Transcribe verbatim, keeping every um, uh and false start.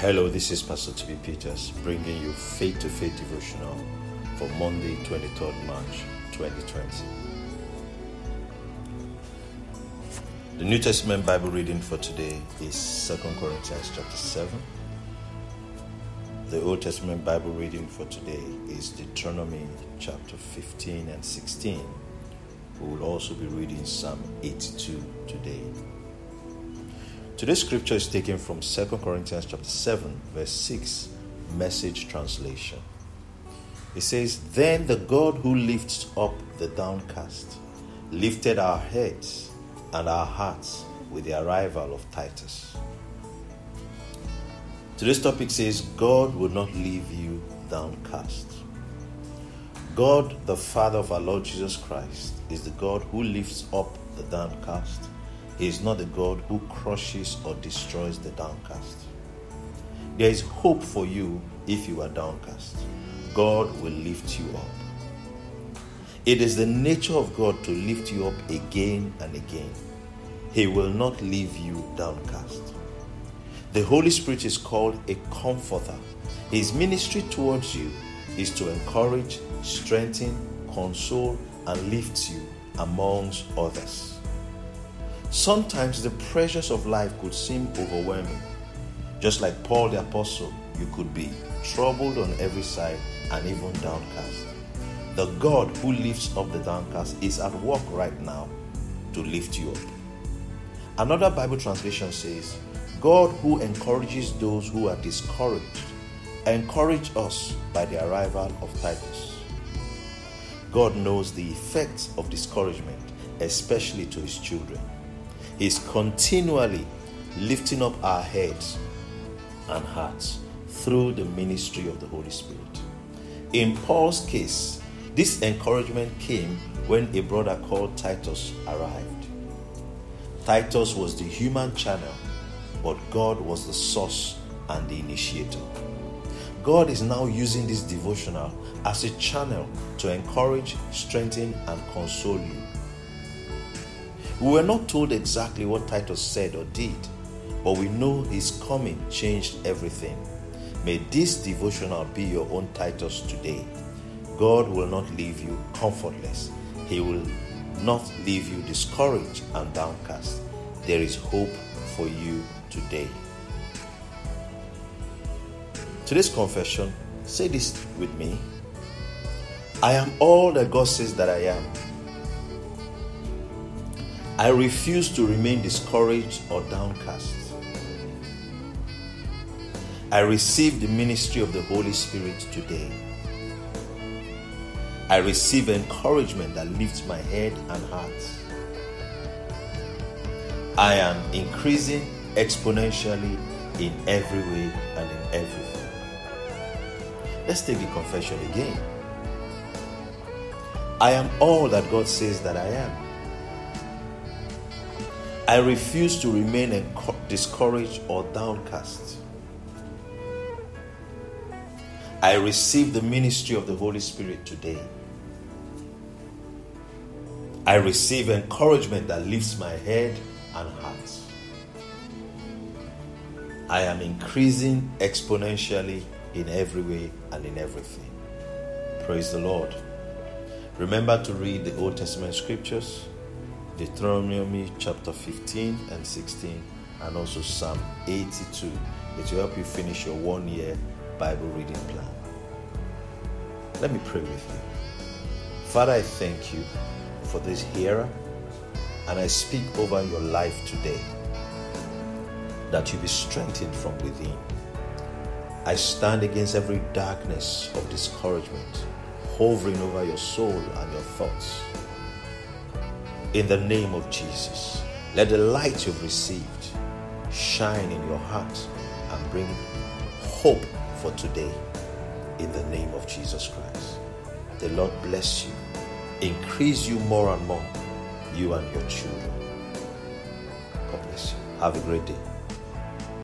Hello, this is Pastor Toby Peters bringing you Faith-to-Faith Devotional for Monday, twenty-third of March twenty twenty. The New Testament Bible reading for today is Second Corinthians chapter seven. The Old Testament Bible reading for today is Deuteronomy chapter fifteen and sixteen. We will also be reading Psalm eighty-two today. Today's scripture is taken from Second Corinthians chapter seven, verse six, Message translation. It says, "Then the God who lifts up the downcast lifted our heads and our hearts with the arrival of Titus." Today's topic says, God will not leave you downcast. God, the Father of our Lord Jesus Christ, is the God who lifts up the downcast. He is not the God who crushes or destroys the downcast. There is hope for you if you are downcast. God will lift you up. It is the nature of God to lift you up again and again. He will not leave you downcast. The Holy Spirit is called a comforter. His ministry towards you is to encourage, strengthen, console, and lift you amongst others. Sometimes the pressures of life could seem overwhelming. Just like Paul the Apostle, you could be troubled on every side and even downcast. The God who lifts up the downcast is at work right now to lift you up. Another Bible translation says, "God who encourages those who are discouraged, encourage us by the arrival of Titus." God knows the effects of discouragement, especially to his children. He is continually lifting up our heads and hearts through the ministry of the Holy Spirit. In Paul's case, this encouragement came when a brother called Titus arrived. Titus was the human channel, but God was the source and the initiator. God is now using this devotional as a channel to encourage, strengthen, and console you. We were not told exactly what Titus said or did, but we know his coming changed everything. May this devotional be your own Titus today. God will not leave you comfortless. He will not leave you discouraged and downcast. There is hope for you today. Today's confession, say this with me. I am all that God says that I am. I refuse to remain discouraged or downcast. I receive the ministry of the Holy Spirit today. I receive encouragement that lifts my head and heart. I am increasing exponentially in every way and in everything. Let's take the confession again. I am all that God says that I am. I refuse to remain enc- discouraged or downcast. I receive the ministry of the Holy Spirit today. I receive encouragement that lifts my head and heart. I am increasing exponentially in every way and in everything. Praise the Lord. Remember to read the Old Testament scriptures, Deuteronomy chapter fifteen and sixteen, and also Psalm eighty-two. It will help you finish your one year Bible reading plan. Let me pray with you. Father, I thank you for this hearer, and I speak over your life today that you be strengthened from within. I stand against every darkness of discouragement hovering over your soul and your thoughts. In the name of Jesus, let the light you've received shine in your heart and bring hope for today. In the name of Jesus Christ, the Lord bless you, increase you more and more, you and your children. God bless you. Have a great day.